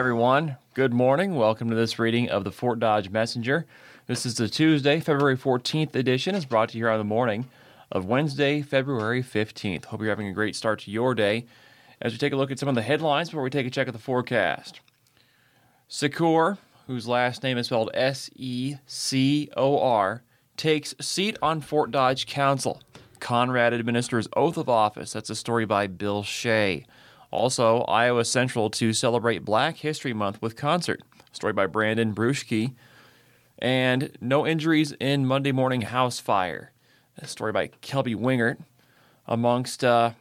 Hi, everyone. Good morning. Welcome to this reading of the Fort Dodge Messenger. This is the Tuesday, February 14th edition. It's brought to you here on the morning of Wednesday, February 15th. Hope you're having a great start to your day as we take a look at some of the headlines before we take a check at the forecast. Secor, whose last name is spelled S-E-C-O-R, takes seat on Fort Dodge Council. Conrad administers oath of office. That's a story by Bill Shea. Also, Iowa Central to celebrate Black History Month with concert. Story by Brandon Bruschke. And no injuries in Monday morning house fire. A story by Kelby Wingert. Amongst the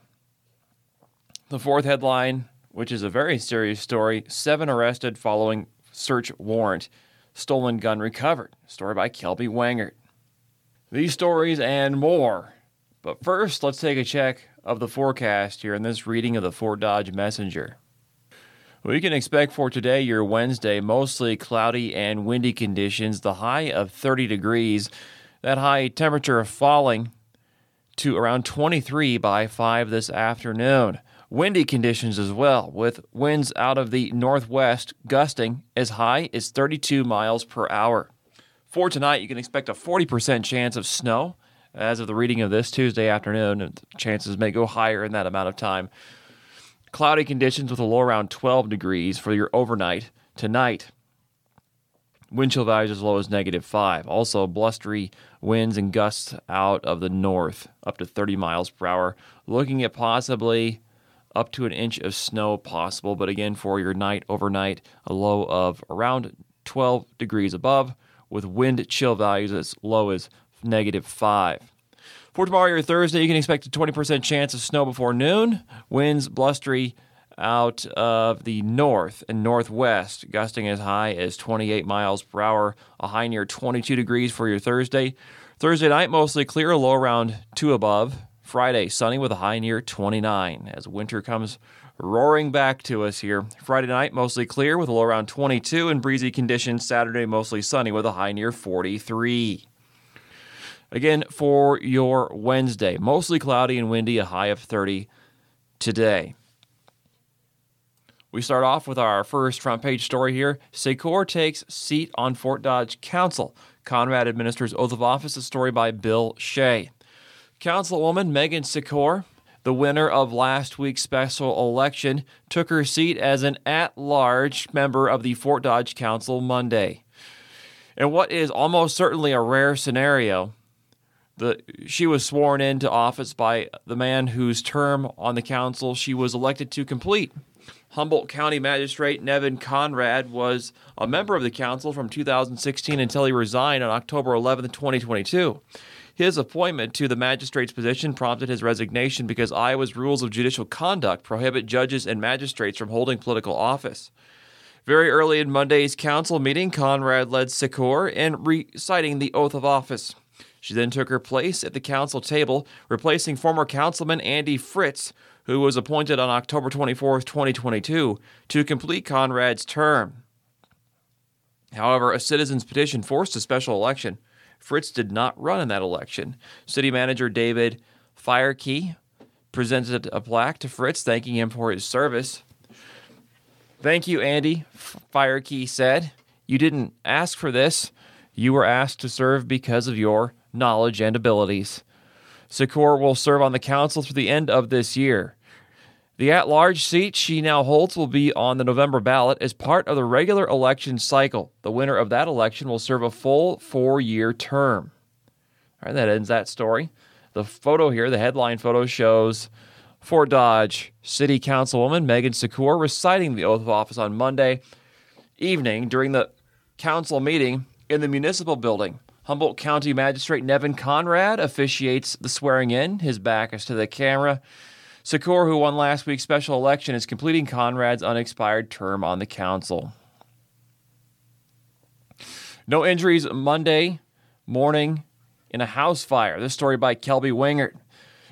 fourth headline, which is a very serious story, 7 arrested following search warrant. Stolen gun recovered. Story by Kelby Wingert. These stories and more. But first, let's take a check of the forecast here in this reading of the Fort Dodge Messenger. We can expect for today, your Wednesday, mostly cloudy and windy conditions, the high of 30 degrees, that high temperature falling to around 23 by 5 this afternoon. Windy conditions as well, with winds out of the northwest gusting as high as 32 miles per hour. For tonight, you can expect a 40% chance of snow. As of the reading of this Tuesday afternoon, chances may go higher in that amount of time. Cloudy conditions with a low around 12 degrees for your overnight tonight. Wind chill values as low as -5. Also, blustery winds and gusts out of the north, up to 30 miles per hour. Looking at possibly up to an inch of snow possible. But again, for your night overnight, a low of around 12 degrees above, with wind chill values as low as -5. For tomorrow or Thursday, you can expect a 20% chance of snow before noon. Winds blustery out of the north and northwest, gusting as high as 28 miles per hour, a high near 22 degrees for your Thursday. Thursday night, mostly clear, low around 2 above. Friday, sunny with a high near 29 as winter comes roaring back to us here. Friday night, mostly clear with a low around 22 and breezy conditions. Saturday, mostly sunny with a high near 43. Again, for your Wednesday, mostly cloudy and windy, a high of 30 today. We start off with our first front page story here. Secor takes seat on Fort Dodge Council. Conrad administers oath of office, a story by Bill Shea. Councilwoman Megan Secor, the winner of last week's special election, took her seat as an at-large member of the Fort Dodge Council Monday. In what is almost certainly a rare scenario, she was sworn into office by the man whose term on the council she was elected to complete. Humboldt County Magistrate Nevin Conrad was a member of the council from 2016 until he resigned on October 11, 2022. His appointment to the magistrate's position prompted his resignation because Iowa's rules of judicial conduct prohibit judges and magistrates from holding political office. Very early in Monday's council meeting, Conrad led Secor in reciting the oath of office. She then took her place at the council table, replacing former councilman Andy Fritz, who was appointed on October 24, 2022, to complete Conrad's term. However, a citizen's petition forced a special election. Fritz did not run in that election. City Manager David Fierke presented a plaque to Fritz, thanking him for his service. "Thank you, Andy," Fierke said. "You didn't ask for this. You were asked to serve because of your knowledge and abilities." Secor will serve on the council through the end of this year. The at-large seat she now holds will be on the November ballot as part of the regular election cycle. The winner of that election will serve a full 4-year term. All right, that ends that story. The photo here, the headline photo, shows Fort Dodge City Councilwoman Megan Secor reciting the oath of office on Monday evening during the council meeting in the municipal building. Humboldt County Magistrate Nevin Conrad officiates the swearing in. His back is to the camera. Secor, who won last week's special election, is completing Conrad's unexpired term on the council. No injuries Monday morning in a house fire. This story by Kelby Wingert.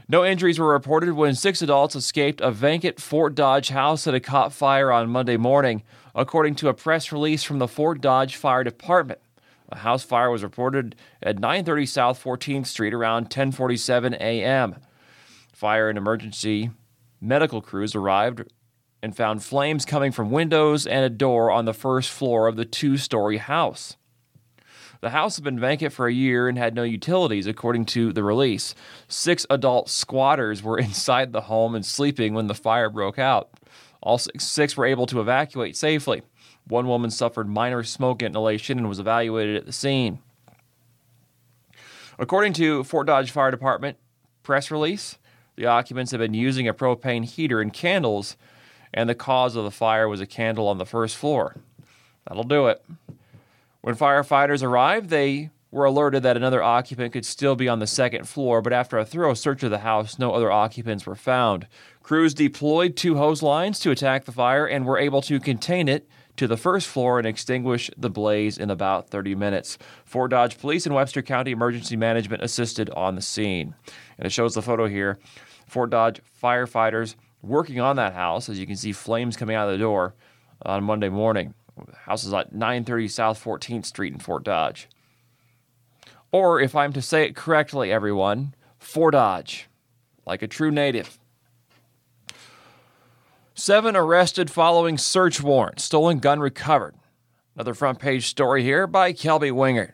No injuries were reported when 6 adults escaped a vacant Fort Dodge house that had caught fire on Monday morning, according to a press release from the Fort Dodge Fire Department. A house fire was reported at 930 South 14th Street around 10:47 a.m. Fire and emergency medical crews arrived and found flames coming from windows and a door on the first floor of the two-story house. The house had been vacant for a year and had no utilities, according to the release. 6 adult squatters were inside the home and sleeping when the fire broke out. All 6 were able to evacuate safely. One woman suffered minor smoke inhalation and was evaluated at the scene. According to Fort Dodge Fire Department press release, the occupants had been using a propane heater and candles, and the cause of the fire was a candle on the first floor. That'll do it. When firefighters arrived, they were alerted that another occupant could still be on the second floor, but after a thorough search of the house, no other occupants were found. Crews deployed 2 hose lines to attack the fire and were able to contain it to the first floor and extinguish the blaze in about 30 minutes. Fort Dodge Police and Webster County Emergency Management assisted on the scene. And it shows the photo here. Fort Dodge firefighters working on that house, as you can see flames coming out of the door on Monday morning. The house is at 930 South 14th Street in Fort Dodge. Or, if I'm to say it correctly, everyone, Fort Dodge, like a true native. 7 arrested following search warrant. Stolen gun recovered. Another front page story here by Kelby Wingert.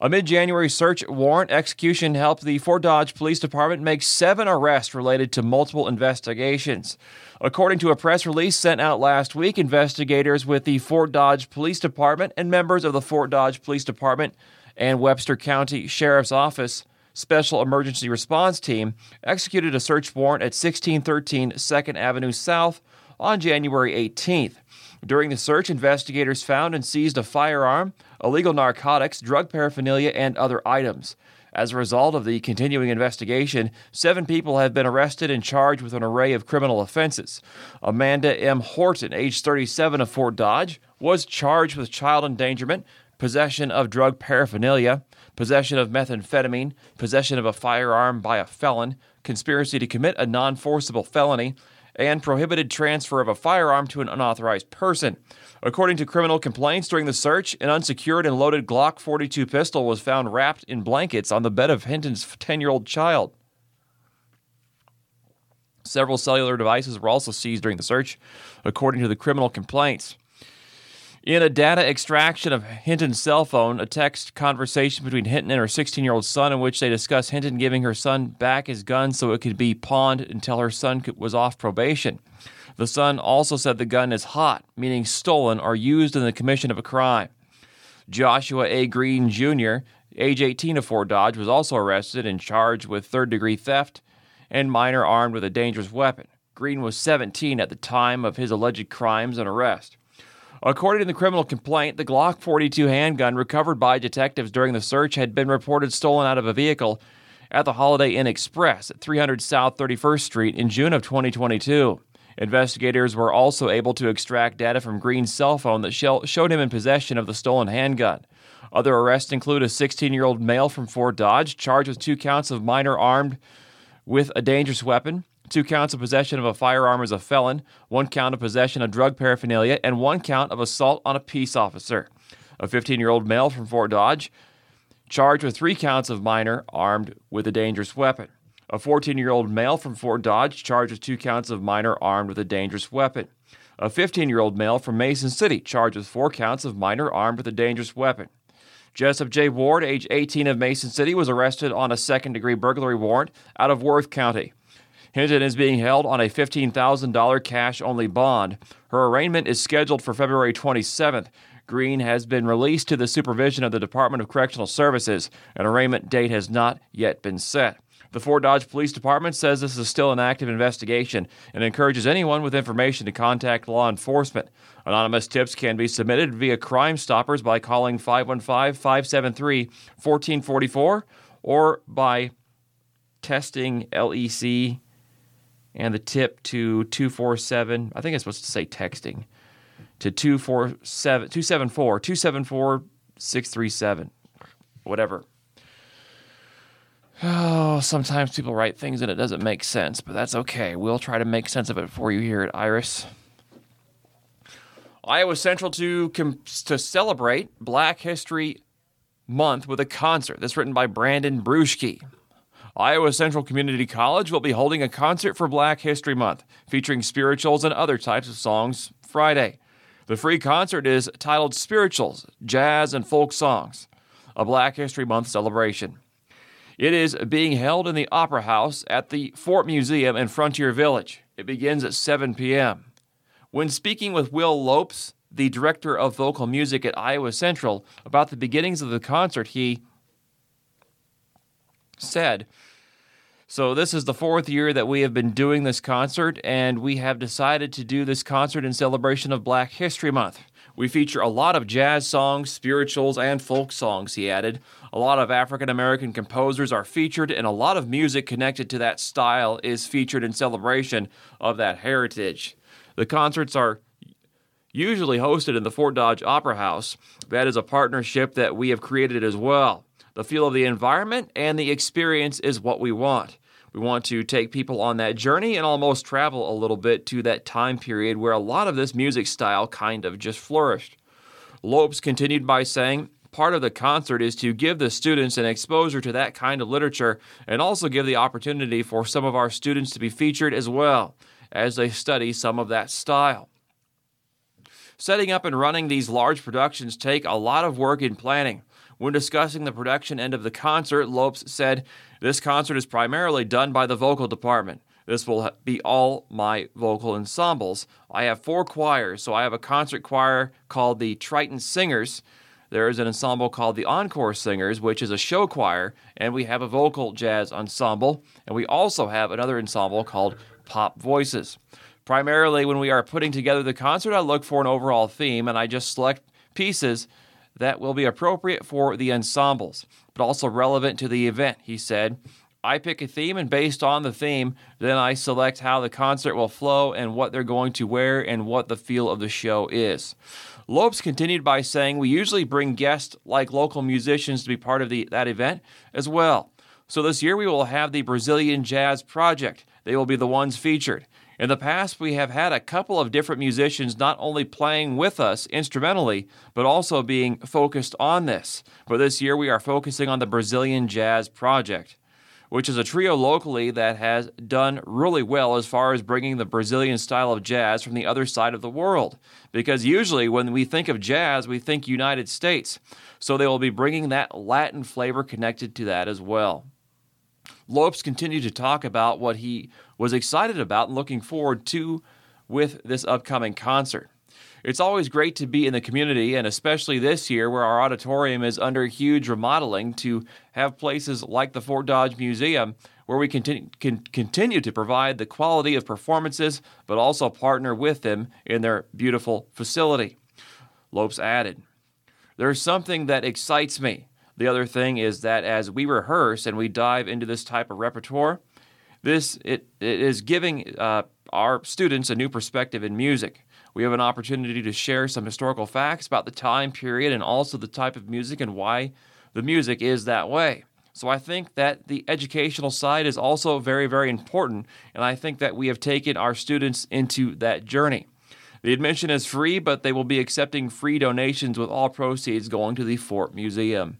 A mid-January search warrant execution helped the Fort Dodge Police Department make 7 arrests related to multiple investigations. According to a press release sent out last week, investigators with the Fort Dodge Police Department and members of the Fort Dodge Police Department and Webster County Sheriff's Office Special Emergency Response Team executed a search warrant at 1613 2nd Avenue South on January 18th. During the search, investigators found and seized a firearm, illegal narcotics, drug paraphernalia, and other items. As a result of the continuing investigation, 7 people have been arrested and charged with an array of criminal offenses. Amanda M. Horton, age 37 of Fort Dodge, was charged with child endangerment, possession of drug paraphernalia, possession of methamphetamine, possession of a firearm by a felon, conspiracy to commit a non-forcible felony, and prohibited transfer of a firearm to an unauthorized person. According to criminal complaints during the search, an unsecured and loaded Glock 42 pistol was found wrapped in blankets on the bed of Hinton's 10-year-old child. Several cellular devices were also seized during the search, according to the criminal complaints. In a data extraction of Hinton's cell phone, a text conversation between Hinton and her 16-year-old son in which they discuss Hinton giving her son back his gun so it could be pawned until her son was off probation. The son also said the gun is hot, meaning stolen or used in the commission of a crime. Joshua A. Green Jr., age 18 of Fort Dodge, was also arrested and charged with third-degree theft and minor armed with a dangerous weapon. Green was 17 at the time of his alleged crimes and arrest. According to the criminal complaint, the Glock 42 handgun recovered by detectives during the search had been reported stolen out of a vehicle at the Holiday Inn Express at 300 South 31st Street in June of 2022. Investigators were also able to extract data from Green's cell phone that showed him in possession of the stolen handgun. Other arrests include a 16-year-old male from Fort Dodge charged with 2 counts of minor armed with a dangerous weapon, 2 counts of possession of a firearm as a felon, 1 count of possession of drug paraphernalia, and 1 count of assault on a peace officer. A 15-year-old male from Fort Dodge charged with 3 counts of minor armed with a dangerous weapon. A 14-year-old male from Fort Dodge charged with 2 counts of minor armed with a dangerous weapon. A 15-year-old male from Mason City charged with 4 counts of minor armed with a dangerous weapon. Joseph J. Ward, age 18 of Mason City, was arrested on a second-degree burglary warrant out of Worth County. Hinton is being held on a $15,000 cash-only bond. Her arraignment is scheduled for February 27th. Green has been released to the supervision of the Department of Correctional Services. An arraignment date has not yet been set. The Fort Dodge Police Department says this is still an active investigation and encourages anyone with information to contact law enforcement. Anonymous tips can be submitted via Crime Stoppers by calling 515-573-1444 or by testing LEC and the tip to 247, I think it's supposed to say texting, to 247-274-274-637, whatever. Oh, sometimes people write things and it doesn't make sense, but that's okay. We'll try to make sense of it for you here at Iris. Iowa Central to celebrate Black History Month with a concert. That's written by Brandon Bruschke. Iowa Central Community College will be holding a concert for Black History Month, featuring spirituals and other types of songs Friday. The free concert is titled Spirituals, Jazz and Folk Songs, a Black History Month celebration. It is being held in the Opera House at the Fort Museum in Frontier Village. It begins at 7 p.m. When speaking with Will Lopes, the director of vocal music at Iowa Central, about the beginnings of the concert, he said, "So this is the fourth year that we have been doing this concert, and we have decided to do this concert in celebration of Black History Month. We feature a lot of jazz songs, spirituals, and folk songs," he added. "A lot of African-American composers are featured, and a lot of music connected to that style is featured in celebration of that heritage." The concerts are usually hosted in the Fort Dodge Opera House. That is a partnership that we have created as well. The feel of the environment and the experience is what we want. We want to take people on that journey and almost travel a little bit to that time period where a lot of this music style kind of just flourished. Lopes continued by saying, "Part of the concert is to give the students an exposure to that kind of literature and also give the opportunity for some of our students to be featured as well as they study some of that style." Setting up and running these large productions take a lot of work and planning. When discussing the production end of the concert, Lopes said, "This concert is primarily done by the vocal department. This will be all my vocal ensembles. I have four choirs, so I have a concert choir called the Triton Singers. There is an ensemble called the Encore Singers, which is a show choir, and we have a vocal jazz ensemble, and we also have another ensemble called Pop Voices. Primarily, when we are putting together the concert, I look for an overall theme, and I just select pieces that will be appropriate for the ensembles, but also relevant to the event," he said. "I pick a theme, and based on the theme, then I select how the concert will flow and what they're going to wear and what the feel of the show is." Lopes continued by saying, "We usually bring guests like local musicians to be part of that event as well. So this year we will have the Brazilian Jazz Project. They will be the ones featured. In the past, we have had a couple of different musicians not only playing with us instrumentally, but also being focused on this. But this year, we are focusing on the Brazilian Jazz Project, which is a trio locally that has done really well as far as bringing the Brazilian style of jazz from the other side of the world. Because usually when we think of jazz, we think United States. So they will be bringing that Latin flavor connected to that as well." Lopes continued to talk about what he was excited about and looking forward to with this upcoming concert. "It's always great to be in the community, and especially this year where our auditorium is under huge remodeling, to have places like the Fort Dodge Museum where we can continue to provide the quality of performances, but also partner with them in their beautiful facility." Lopes added, "There's something that excites me. The other thing is that as we rehearse and we dive into this type of repertoire, it is giving our students a new perspective in music. We have an opportunity to share some historical facts about the time period and also the type of music and why the music is that way. So I think that the educational side is also very, very important, and I think that we have taken our students into that journey. The admission is free, but they will be accepting free donations with all proceeds going to the Fort Museum."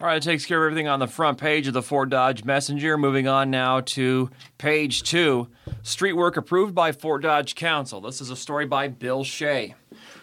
All right, it takes care of everything on the front page of the Fort Dodge Messenger. Moving on now to page 2, street work approved by Fort Dodge Council. This is a story by Bill Shea.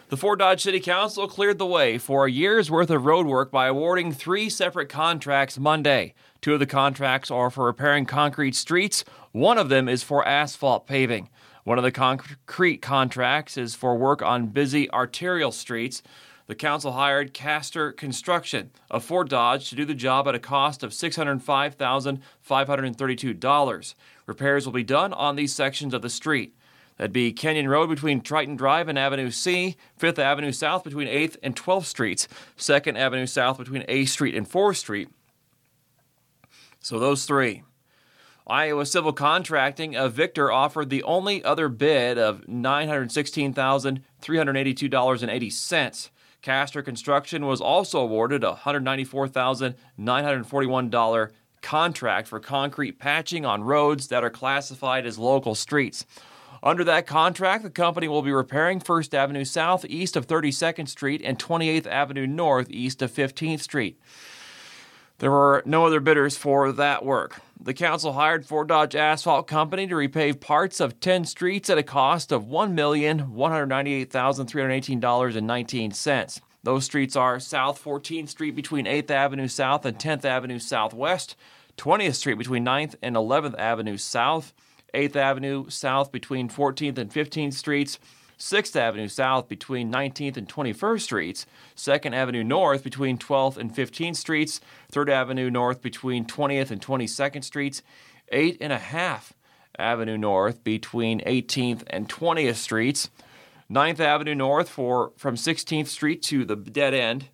The Fort Dodge City Council cleared the way for a year's worth of road work by awarding 3 separate contracts Monday. 2 of the contracts are for repairing concrete streets. 1 of them is for asphalt paving. 1 of the concrete contracts is for work on busy arterial streets. The council hired Caster Construction of Fort Dodge to do the job at a cost of $605,532. Repairs will be done on these sections of the street. That'd be Canyon Road between Triton Drive and Avenue C, 5th Avenue South between 8th and 12th Streets, 2nd Avenue South between A Street and 4th Street. So those 3. Iowa Civil Contracting of Victor offered the only other bid of $916,382.80. Caster Construction was also awarded a $194,941 contract for concrete patching on roads that are classified as local streets. Under that contract, the company will be repairing 1st Avenue South east of 32nd Street and 28th Avenue North east of 15th Street. There were no other bidders for that work. The council hired Fort Dodge Asphalt Company to repave parts of 10 streets at a cost of $1,198,318.19. Those streets are South 14th Street between 8th Avenue South and 10th Avenue Southwest, 20th Street between 9th and 11th Avenue South, 8th Avenue South between 14th and 15th Streets, 6th Avenue South between 19th and 21st Streets, 2nd Avenue North between 12th and 15th Streets, 3rd Avenue North between 20th and 22nd Streets, 8.5 Avenue North between 18th and 20th Streets, 9th Avenue North from 16th Street to the dead end,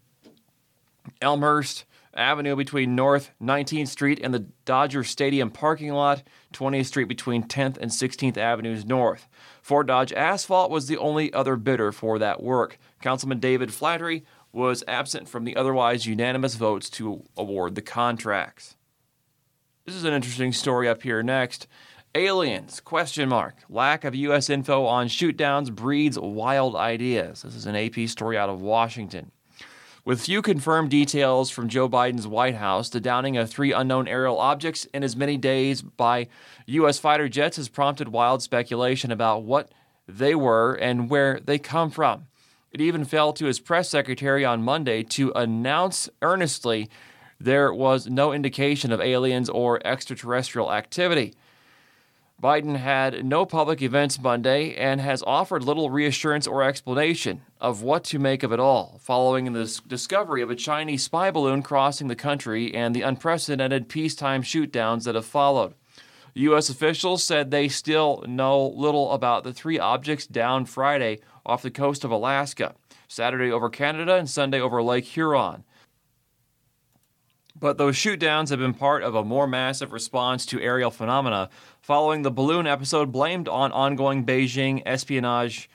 Elmhurst Avenue between North 19th Street and the Dodger Stadium parking lot, 20th Street between 10th and 16th Avenues North. Fort Dodge Asphalt was the only other bidder for that work. Councilman David Flattery was absent from the otherwise unanimous votes to award the contracts. This is an interesting story up here next. Aliens, Lack of U.S. info on shoot-downs breeds wild ideas. This is an AP story out of Washington. With few confirmed details from Joe Biden's White House, the downing of 3 unknown aerial objects in as many days by U.S. fighter jets has prompted wild speculation about what they were and where they come from. It even fell to his press secretary on Monday to announce earnestly there was no indication of aliens or extraterrestrial activity. Biden had no public events Monday and has offered little reassurance or explanation of what to make of it all, following the discovery of a Chinese spy balloon crossing the country and the unprecedented peacetime shoot-downs that have followed. U.S. officials said they still know little about the 3 objects downed Friday off the coast of Alaska, Saturday over Canada and Sunday over Lake Huron. But those shoot-downs have been part of a more massive response to aerial phenomena following the balloon episode blamed on an ongoing Beijing espionage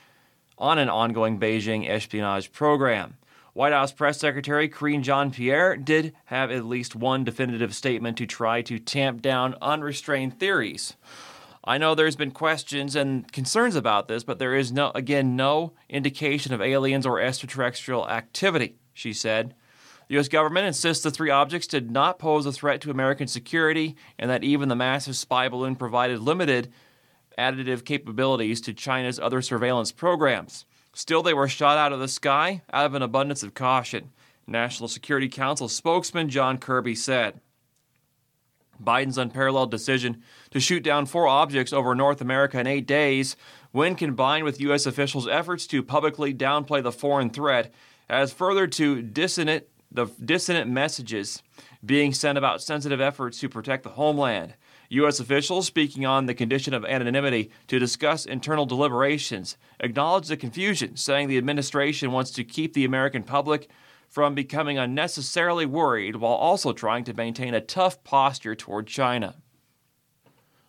program. White House Press Secretary Karine Jean-Pierre did have at least one definitive statement to try to tamp down unrestrained theories. I know there's been questions and concerns about this, but there is no indication of aliens or extraterrestrial activity, she said. The U.S. government insists the 3 objects did not pose a threat to American security and that even the massive spy balloon provided limited additive capabilities to China's other surveillance programs. Still, they were shot out of the sky out of an abundance of caution, National Security Council spokesman John Kirby said. Biden's unparalleled decision to shoot down 4 objects over North America in 8 days, when combined with U.S. officials' efforts to publicly downplay the foreign threat, has furthered to the dissonant messages being sent about sensitive efforts to protect the homeland. U.S. officials speaking on the condition of anonymity to discuss internal deliberations acknowledged the confusion, saying the administration wants to keep the American public from becoming unnecessarily worried while also trying to maintain a tough posture toward China.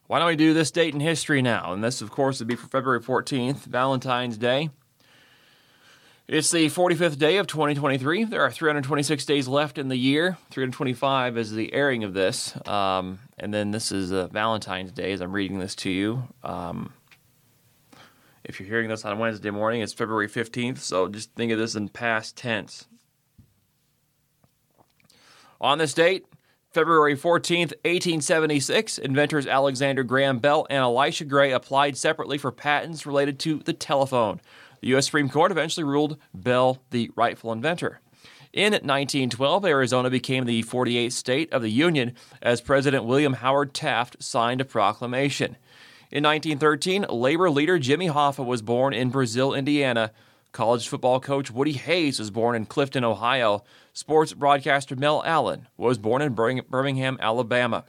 Why don't we do this date in history now? And this, of course, would be for February 14th, Valentine's Day. It's the 45th day of 2023. There are 326 days left in the year. 325 is the airing of this. And then this is Valentine's Day as I'm reading this to you. If you're hearing this on Wednesday morning, it's February 15th. So just think of this in past tense. On this date, February 14th, 1876, inventors Alexander Graham Bell and Elisha Gray applied separately for patents related to the telephone. The U.S. Supreme Court eventually ruled Bell the rightful inventor. In 1912, Arizona became the 48th state of the Union as President William Howard Taft signed a proclamation. In 1913, labor leader Jimmy Hoffa was born in Brazil, Indiana. College football coach Woody Hayes was born in Clifton, Ohio. Sports broadcaster Mel Allen was born in Birmingham, Alabama.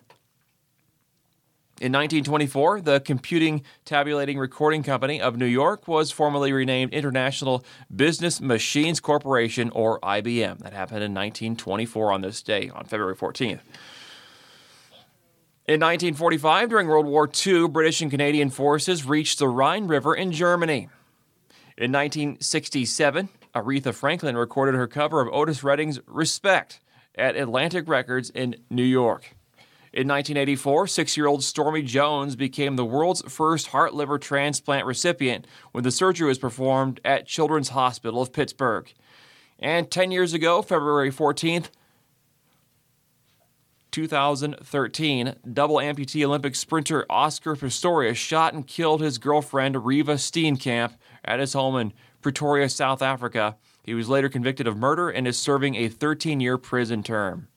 In 1924, the Computing Tabulating Recording Company of New York was formally renamed International Business Machines Corporation, or IBM. That happened in 1924 on this day, on February 14th. In 1945, during World War II, British and Canadian forces reached the Rhine River in Germany. In 1967, Aretha Franklin recorded her cover of Otis Redding's Respect at Atlantic Records in New York. In 1984, 6-year-old Stormy Jones became the world's first heart-liver transplant recipient when the surgery was performed at Children's Hospital of Pittsburgh. And 10 years ago, February 14th, 2013, double amputee Olympic sprinter Oscar Pistorius shot and killed his girlfriend Reva Steenkamp at his home in Pretoria, South Africa. He was later convicted of murder and is serving a 13-year prison term.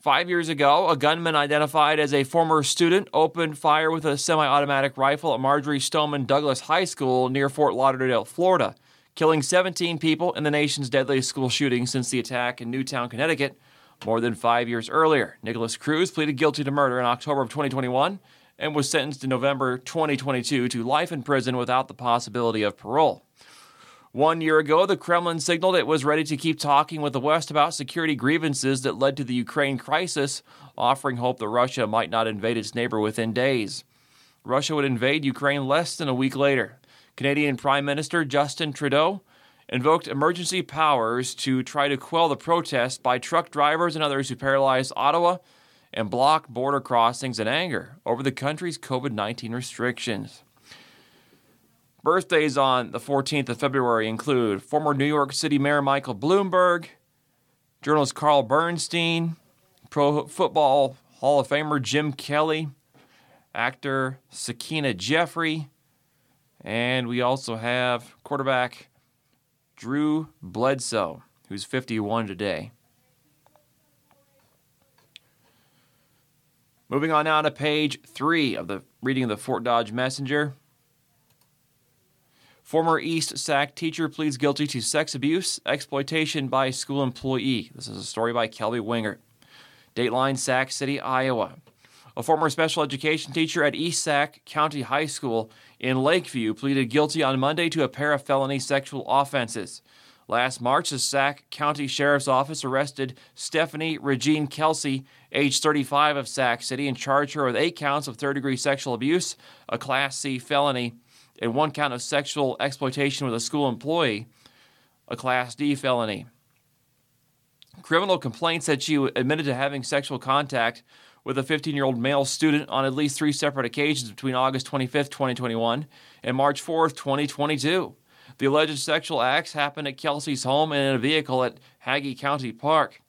5 years ago, a gunman identified as a former student opened fire with a semi-automatic rifle at Marjory Stoneman Douglas High School near Fort Lauderdale, Florida, killing 17 people in the nation's deadliest school shooting since the attack in Newtown, Connecticut, more than 5 years earlier. Nicholas Cruz pleaded guilty to murder in October of 2021 and was sentenced in November 2022 to life in prison without the possibility of parole. 1 year ago, the Kremlin signaled it was ready to keep talking with the West about security grievances that led to the Ukraine crisis, offering hope that Russia might not invade its neighbor within days. Russia would invade Ukraine less than a week later. Canadian Prime Minister Justin Trudeau invoked emergency powers to try to quell the protests by truck drivers and others who paralyzed Ottawa and blocked border crossings in anger over the country's COVID-19 restrictions. Birthdays on the 14th of February include former New York City Mayor Michael Bloomberg, journalist Carl Bernstein, Pro Football Hall of Famer Jim Kelly, actor Sakina Jeffrey, and we also have quarterback Drew Bledsoe, who's 51 today. Moving on now to page 3 of the reading of the Fort Dodge Messenger. Former East SAC teacher pleads guilty to sex abuse, exploitation by school employee. This is a story by Kelby Wingert. Dateline, SAC City, Iowa. A former special education teacher at East SAC County High School in Lakeview pleaded guilty on Monday to a pair of felony sexual offenses. Last March, the SAC County Sheriff's Office arrested Stephanie Regine Kelsey, age 35, of SAC City, and charged her with 8 counts of third-degree sexual abuse, a Class C felony, and 1 count of sexual exploitation with a school employee, a Class D felony. Criminal complaints said she admitted to having sexual contact with a 15-year-old male student on at least 3 separate occasions between August 25, 2021 and March 4, 2022. The alleged sexual acts happened at Kelsey's home and in a vehicle at Hagee County Park.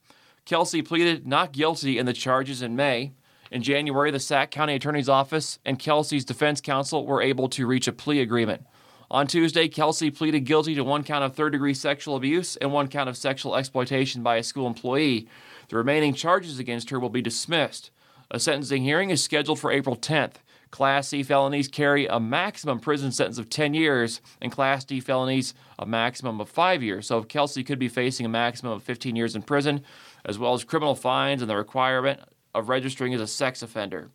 Kelsey pleaded not guilty in the charges in May. In January, the SAC County Attorney's Office and Kelsey's defense counsel were able to reach a plea agreement. On Tuesday, Kelsey pleaded guilty to 1 count of third-degree sexual abuse and 1 count of sexual exploitation by a school employee. The remaining charges against her will be dismissed. A sentencing hearing is scheduled for April 10th. Class C felonies carry a maximum prison sentence of 10 years, and Class D felonies a maximum of 5 years. So Kelsey could be facing a maximum of 15 years in prison, as well as criminal fines and the requirement of registering as a sex offender.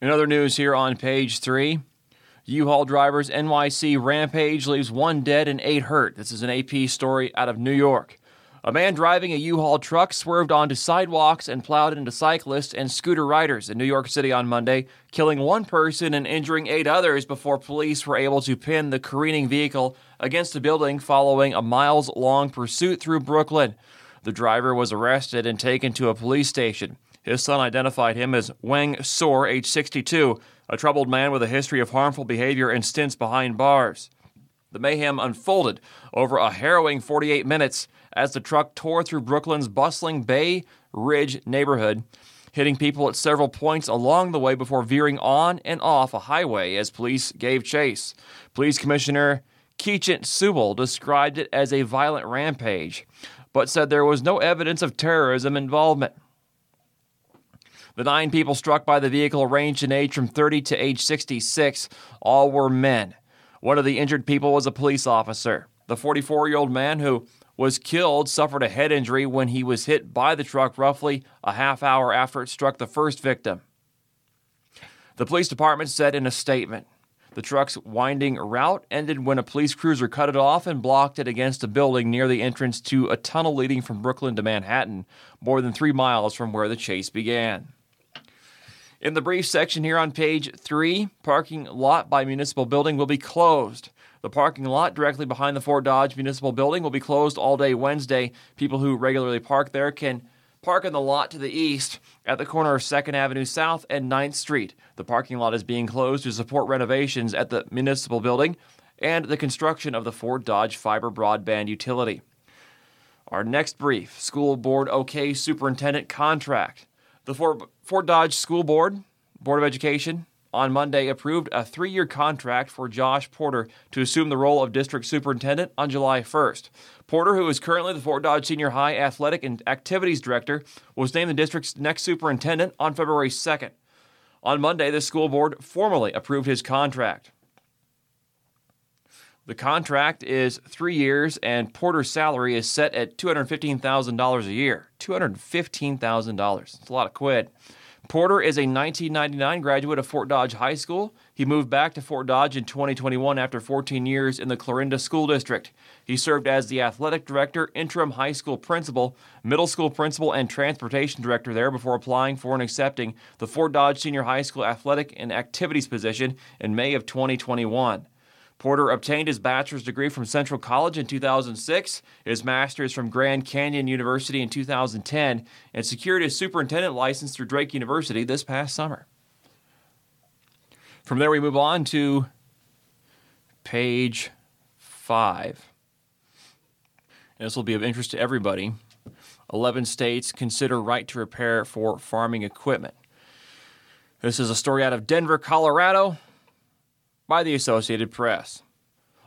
In other news here on page 3, U-Haul drivers NYC rampage leaves 1 dead and 8 hurt. This is an AP story out of New York. A man driving a U-Haul truck swerved onto sidewalks and plowed into cyclists and scooter riders in New York City on Monday, killing 1 person and injuring 8 others before police were able to pin the careening vehicle against a building following a miles-long pursuit through Brooklyn. The driver was arrested and taken to a police station. His son identified him as Wang Sor, age 62, a troubled man with a history of harmful behavior and stints behind bars. The mayhem unfolded over a harrowing 48 minutes as the truck tore through Brooklyn's bustling Bay Ridge neighborhood, hitting people at several points along the way before veering on and off a highway as police gave chase. Police Commissioner Keechant Sewell described it as a violent rampage, but said there was no evidence of terrorism involvement. The 9 people struck by the vehicle ranged in age from 30 to age 66. All were men. One of the injured people was a police officer. The 44-year-old man who was killed suffered a head injury when he was hit by the truck roughly a half hour after it struck the first victim. The police department said in a statement, the truck's winding route ended when a police cruiser cut it off and blocked it against a building near the entrance to a tunnel leading from Brooklyn to Manhattan, more than 3 miles from where the chase began. In the brief section here on page 3, parking lot by municipal building will be closed. The parking lot directly behind the Fort Dodge Municipal Building will be closed all day Wednesday. People who regularly park there can park in the lot to the east at the corner of 2nd Avenue South and 9th Street. The parking lot is being closed to support renovations at the municipal building and the construction of the Fort Dodge fiber broadband utility. Our next brief, School Board OK Superintendent Contract. The Fort Dodge School Board, Board of Education, on Monday approved a 3-year contract for Josh Porter to assume the role of District Superintendent on July 1st. Porter, who is currently the Fort Dodge Senior High Athletic and Activities Director, was named the district's next superintendent on February 2nd. On Monday, the school board formally approved his contract. The contract is 3 years, and Porter's salary is set at $215,000 a year. $215,000. It's a lot of quid. Porter is a 1999 graduate of Fort Dodge High School. He moved back to Fort Dodge in 2021 after 14 years in the Clarinda School District. He served as the athletic director, interim high school principal, middle school principal, and transportation director there before applying for and accepting the Fort Dodge Senior High School athletic and activities position in May of 2021. Porter obtained his bachelor's degree from Central College in 2006, his master's from Grand Canyon University in 2010, and secured his superintendent license through Drake University this past summer. From there, we move on to page 5. And this will be of interest to everybody. 11 states consider right to repair for farming equipment. This is a story out of Denver, Colorado, by the Associated Press.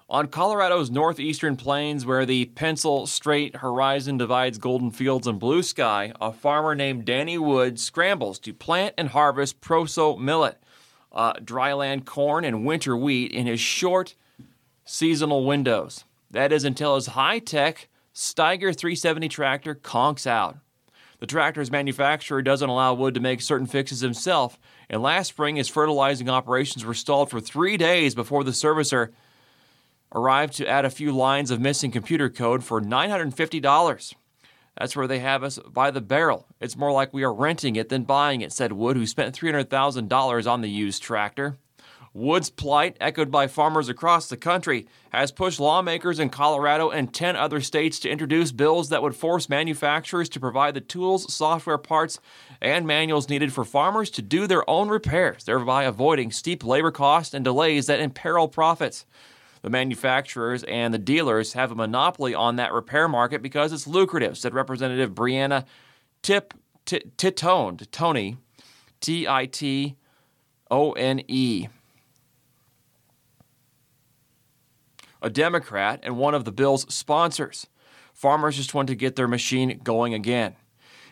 On Colorado's northeastern plains, where the pencil straight horizon divides golden fields and blue sky, a farmer named Danny Wood scrambles to plant and harvest proso millet, dryland corn and winter wheat in his short seasonal windows. That is until his high-tech Steiger 370 tractor conks out. The tractor's manufacturer doesn't allow Wood to make certain fixes himself, and last spring his fertilizing operations were stalled for 3 days before the servicer arrived to add a few lines of missing computer code for $950. That's where they have us by the barrel. It's more like we are renting it than buying it, said Wood, who spent $300,000 on the used tractor. Wood's plight, echoed by farmers across the country, has pushed lawmakers in Colorado and 10 other states to introduce bills that would force manufacturers to provide the tools, software parts, and manuals needed for farmers to do their own repairs, thereby avoiding steep labor costs and delays that imperil profits. The manufacturers and the dealers have a monopoly on that repair market because it's lucrative, said Representative Brianna Titone, T-I-T-O-N-E. A Democrat and one of the bill's sponsors. Farmers just want to get their machine going again.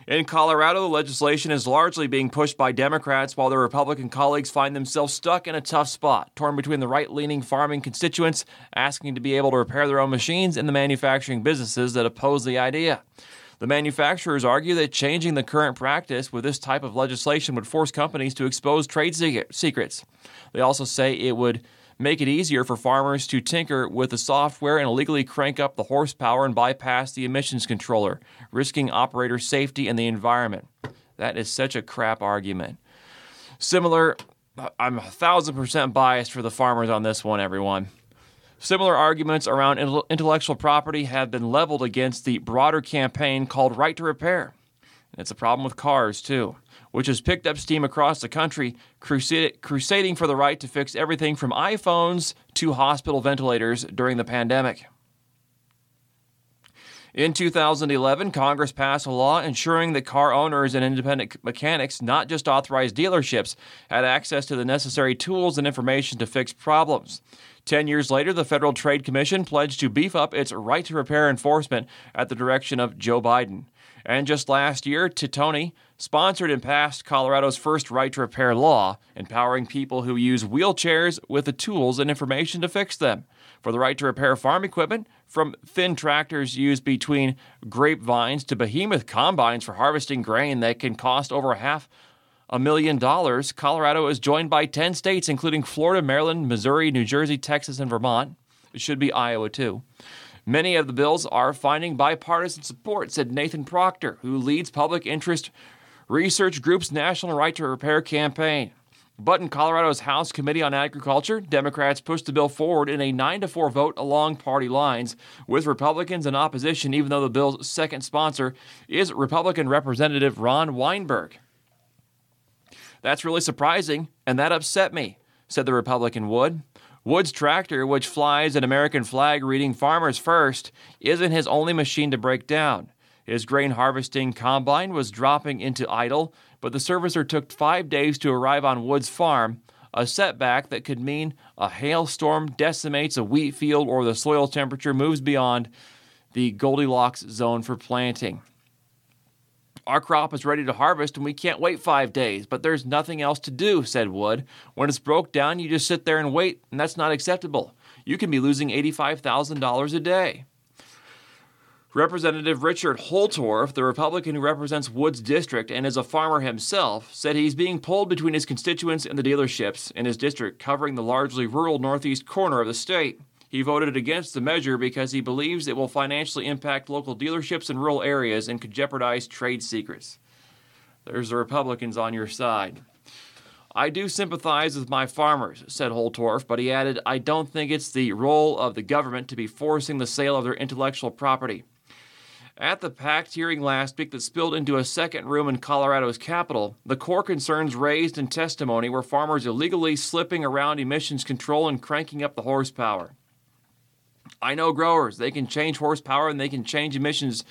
In Colorado, the legislation is largely being pushed by Democrats, while their Republican colleagues find themselves stuck in a tough spot, torn between the right-leaning farming constituents asking to be able to repair their own machines and the manufacturing businesses that oppose the idea. The manufacturers argue that changing the current practice with this type of legislation would force companies to expose trade secrets. They also say it would make it easier for farmers to tinker with the software and illegally crank up the horsepower and bypass the emissions controller, risking operator safety and the environment. That is such a crap argument. Similar, I'm 1,000% biased for the farmers on this one, everyone. Similar arguments around intellectual property have been leveled against the broader campaign called Right to Repair. And it's a problem with cars, too, which has picked up steam across the country, crusading for the right to fix everything from iPhones to hospital ventilators during the pandemic. In 2011, Congress passed a law ensuring that car owners and independent mechanics, not just authorized dealerships, had access to the necessary tools and information to fix problems. 10 years later, the Federal Trade Commission pledged to beef up its right to repair enforcement at the direction of Joe Biden. And just last year, Titone sponsored and passed Colorado's first right to repair law, empowering people who use wheelchairs with the tools and information to fix them. For the right to repair farm equipment, from thin tractors used between grapevines to behemoth combines for harvesting grain that can cost over $500,000, Colorado is joined by 10 states, including Florida, Maryland, Missouri, New Jersey, Texas, and Vermont. It should be Iowa, too. Many of the bills are finding bipartisan support, said Nathan Proctor, who leads Public Interest Research Group's National Right to Repair campaign. But in Colorado's House Committee on Agriculture, Democrats pushed the bill forward in a 9-4 vote along party lines, with Republicans in opposition, even though the bill's second sponsor is Republican Representative Ron Weinberg. That's really surprising, and that upset me, said the Republican Wood. Wood's tractor, which flies an American flag reading "Farmers First," isn't his only machine to break down. His grain harvesting combine was dropping into idle, but the servicer took 5 days to arrive on Wood's farm, a setback that could mean a hailstorm decimates a wheat field or the soil temperature moves beyond the Goldilocks zone for planting. "Our crop is ready to harvest and we can't wait 5 days, but there's nothing else to do," said Wood. "When it's broke down, you just sit there and wait, and that's not acceptable. You can be losing $85,000 a day." Representative Richard Holtorf, the Republican who represents Wood's district and is a farmer himself, said he's being pulled between his constituents and the dealerships in his district covering the largely rural northeast corner of the state. He voted against the measure because he believes it will financially impact local dealerships in rural areas and could jeopardize trade secrets. There's the Republicans on your side. "I do sympathize with my farmers," said Holtorf, but he added, "I don't think it's the role of the government to be forcing the sale of their intellectual property." At the packed hearing last week that spilled into a second room in Colorado's capital, the core concerns raised in testimony were farmers illegally slipping around emissions control and cranking up the horsepower. "I know growers. They can change horsepower and they can change emissions.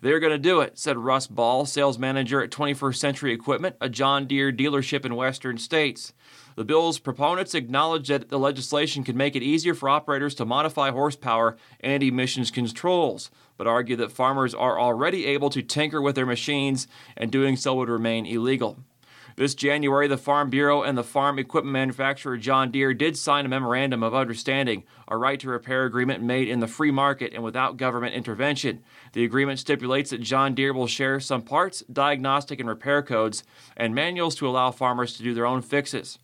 They're going to do it," said Russ Ball, sales manager at 21st Century Equipment, a John Deere dealership in western states. The bill's proponents acknowledged that the legislation could make it easier for operators to modify horsepower and emissions controls, but argue that farmers are already able to tinker with their machines and doing so would remain illegal. This January, the Farm Bureau and the farm equipment manufacturer John Deere did sign a memorandum of understanding, a right to repair agreement made in the free market and without government intervention. The agreement stipulates that John Deere will share some parts, diagnostic and repair codes, and manuals to allow farmers to do their own fixes.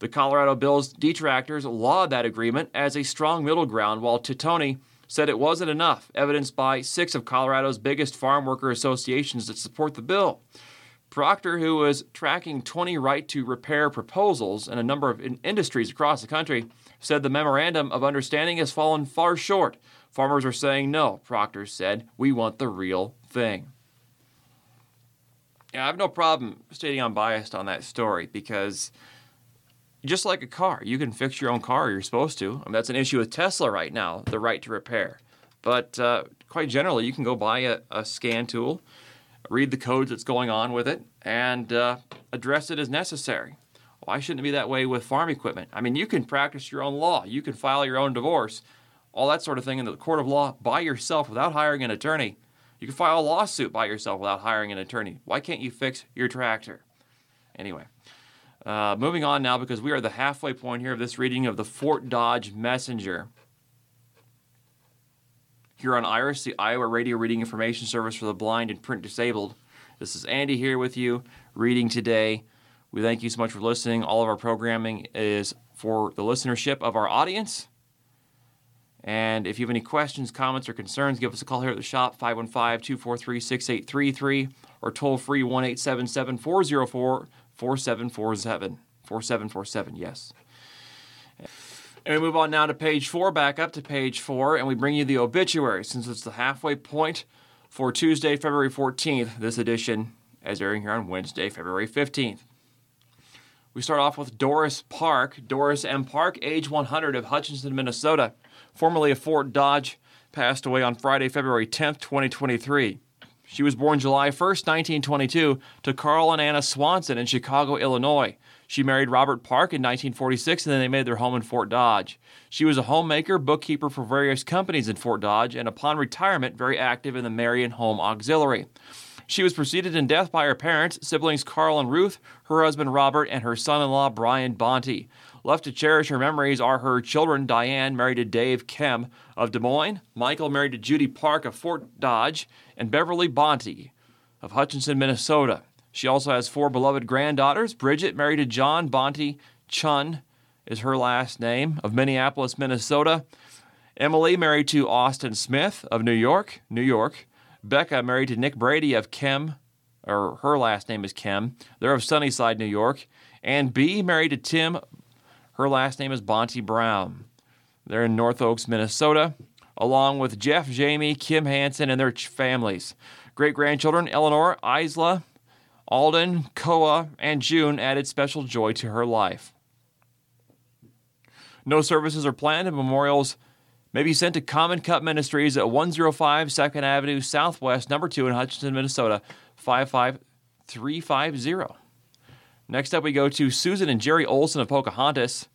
The Colorado bill's detractors lauded that agreement as a strong middle ground, while Titoni said it wasn't enough, evidenced by 6 of Colorado's biggest farm worker associations that support the bill. Proctor, who was tracking 20 right-to-repair proposals in a number of industries across the country, said the memorandum of understanding has fallen far short. "Farmers are saying no," Proctor said. "We want the real thing." Yeah, I have no problem stating I'm biased on that story because just like a car, you can fix your own car, you're supposed to. I mean, that's an issue with Tesla right now, the right to repair. But quite generally, you can go buy a scan tool, read the codes that's going on with it, and address it as necessary. Why shouldn't it be that way with farm equipment? I mean, you can practice your own law. You can file your own divorce, all that sort of thing in the court of law by yourself without hiring an attorney. You can file a lawsuit by yourself without hiring an attorney. Why can't you fix your tractor? Anyway, moving on now because we are the halfway point here of this reading of the Fort Dodge Messenger. Here on IRIS, the Iowa Radio Reading Information Service for the Blind and Print Disabled. This is Andy here with you, reading today. We thank you so much for listening. All of our programming is for the listenership of our audience. And if you have any questions, comments, or concerns, give us a call here at the shop, 515-243-6833, or toll-free 1-877-404-4747. 4747, yes. And we move on now to page 4, back up to page 4, and we bring you the obituary, since it's the halfway point for Tuesday, February 14th, this edition, as airing here on Wednesday, February 15th. We start off with Doris Park, Doris M. Park, age 100, of Hutchinson, Minnesota, formerly of Fort Dodge, passed away on Friday, February 10th, 2023. She was born July 1st, 1922, to Carl and Anna Swanson in Chicago, Illinois. She married Robert Park in 1946, and then they made their home in Fort Dodge. She was a homemaker, bookkeeper for various companies in Fort Dodge, and upon retirement, very active in the Marion Home Auxiliary. She was preceded in death by her parents, siblings Carl and Ruth, her husband Robert, and her son-in-law Brian Bonte. Left to cherish her memories are her children, Diane, married to Dave Kem of Des Moines, Michael, married to Judy Park of Fort Dodge, and Beverly Bonte of Hutchinson, Minnesota. She also has 4 beloved granddaughters. Bridget, married to John Bonte, Chun is her last name, of Minneapolis, Minnesota. Emily, married to Austin Smith of New York. Becca, married to Nick Brady of Kem, or her last name is Kem. They're of Sunnyside, New York. And B, married to Tim. Her last name is Bonte Brown. They're in North Oaks, Minnesota, along with Jeff, Jamie, Kim Hansen, and their families. Great-grandchildren Eleanor, Isla, Alden, Koa, and June added special joy to her life. No services are planned, and memorials may be sent to Common Cup Ministries at 105 2nd Avenue Southwest, number 2 in Hutchinson, Minnesota, 55350. Next up, we go to Susan and Jerry Olson of Pocahontas.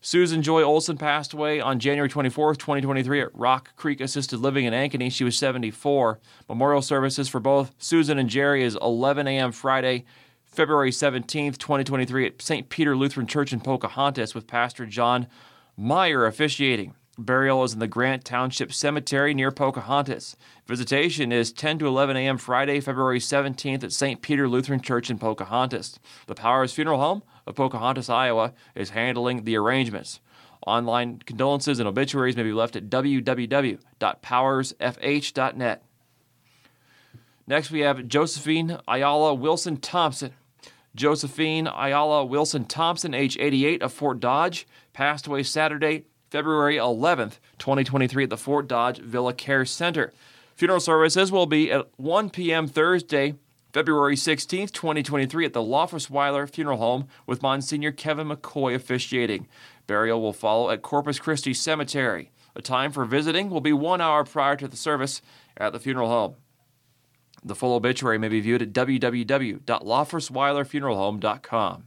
Susan Joy Olson passed away on January 24th, 2023 at Rock Creek Assisted Living in Ankeny. She was 74. Memorial services for both Susan and Jerry is 11 a.m. Friday, February 17th, 2023 at St. Peter Lutheran Church in Pocahontas with Pastor John Meyer officiating. Burial is in the Grant Township Cemetery near Pocahontas. Visitation is 10 to 11 a.m. Friday, February 17th at St. Peter Lutheran Church in Pocahontas. The Powers Funeral Home of Pocahontas, Iowa, is handling the arrangements. Online condolences and obituaries may be left at www.powersfh.net. Next, we have Josephine Ayala Wilson Thompson. Josephine Ayala Wilson Thompson, age 88, of Fort Dodge, passed away Saturday, February 11th, 2023, at the Fort Dodge Villa Care Center. Funeral services will be at 1 p.m. Thursday, February 16th, 2023 at the Loffers-Weiler Funeral Home with Monsignor Kevin McCoy officiating. Burial will follow at Corpus Christi Cemetery. The time for visiting will be 1 hour prior to the service at the funeral home. The full obituary may be viewed at www.loffersweilerfuneralhome.com.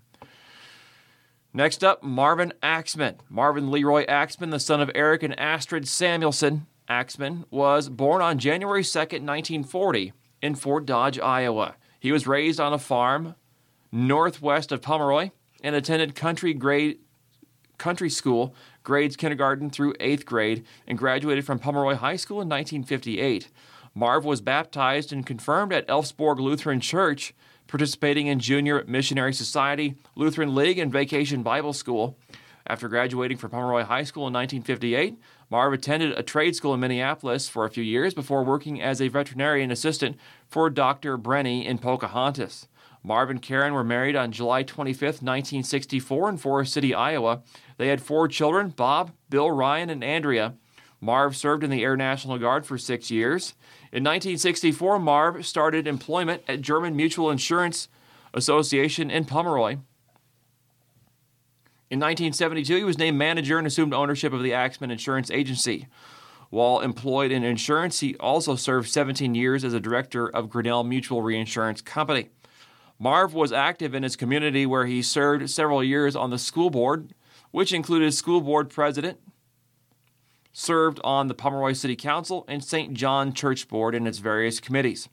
Next up, Marvin Axman. Marvin Leroy Axman, the son of Eric and Astrid Samuelson. Axman was born on January 2nd, 1940. In Fort Dodge, Iowa. He was raised on a farm northwest of Pomeroy and attended country school, grades kindergarten through 8th grade, and graduated from Pomeroy High School in 1958. Marv was baptized and confirmed at Elfsborg Lutheran Church, participating in Junior Missionary Society, Lutheran League, and Vacation Bible School. After graduating from Pomeroy High School in 1958, Marv attended a trade school in Minneapolis for a few years before working as a veterinarian assistant for Dr. Brenny in Pocahontas. Marv and Karen were married on July 25, 1964 in Forest City, Iowa. They had 4 children, Bob, Bill, Ryan, and Andrea. Marv served in the Air National Guard for 6 years. In 1964, Marv started employment at German Mutual Insurance Association in Pomeroy. In 1972, he was named manager and assumed ownership of the Axman Insurance Agency. While employed in insurance, he also served 17 years as a director of Grinnell Mutual Reinsurance Company. Marv was active in his community where he served several years on the school board, which included school board president, served on the Pomeroy City Council and St. John Church Board and its various committees.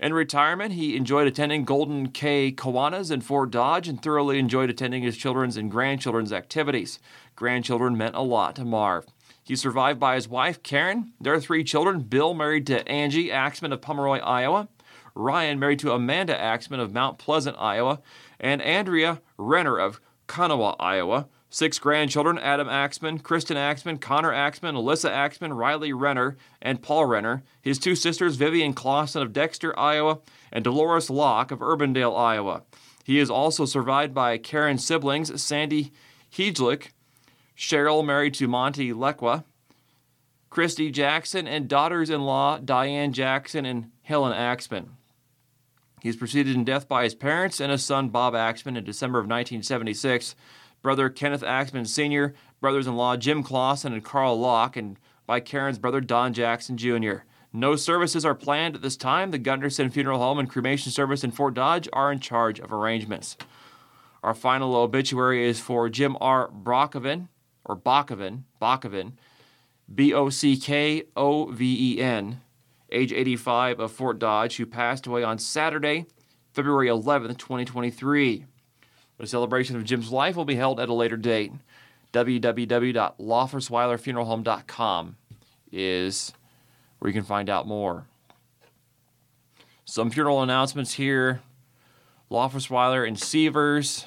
In retirement, he enjoyed attending Golden K Kiwanis in Fort Dodge and thoroughly enjoyed attending his children's and grandchildren's activities. Grandchildren meant a lot to Marv. He's survived by his wife, Karen, their 3 children, Bill, married to Angie Axman of Pomeroy, Iowa, Ryan, married to Amanda Axman of Mount Pleasant, Iowa, and Andrea Renner of Kanawha, Iowa, 6 grandchildren, Adam Axman, Kristen Axman, Connor Axman, Alyssa Axman, Riley Renner, and Paul Renner, his 2 sisters, Vivian Clausen of Dexter, Iowa, and Dolores Locke of Urbandale, Iowa. He is also survived by Karen's siblings, Sandy Hejlik, Cheryl, married to Monty Lequa, Christy Jackson, and daughters-in-law, Diane Jackson and Helen Axman. He is preceded in death by his parents and his son, Bob Axman, in December of 1976, brother Kenneth Axman Sr., brothers-in-law Jim Clausen and Carl Locke, and by Karen's brother Don Jackson Jr. No services are planned at this time. The Gunderson Funeral Home and Cremation Service in Fort Dodge are in charge of arrangements. Our final obituary is for Jim R. Bockoven, B-O-C-K-O-V-E-N, age 85 of Fort Dodge, who passed away on Saturday, February 11, 2023. The celebration of Jim's life will be held at a later date. www.loffersweilerfuneralhome.com is where you can find out more. Some funeral announcements here. Loffers-Weiler in Seavers.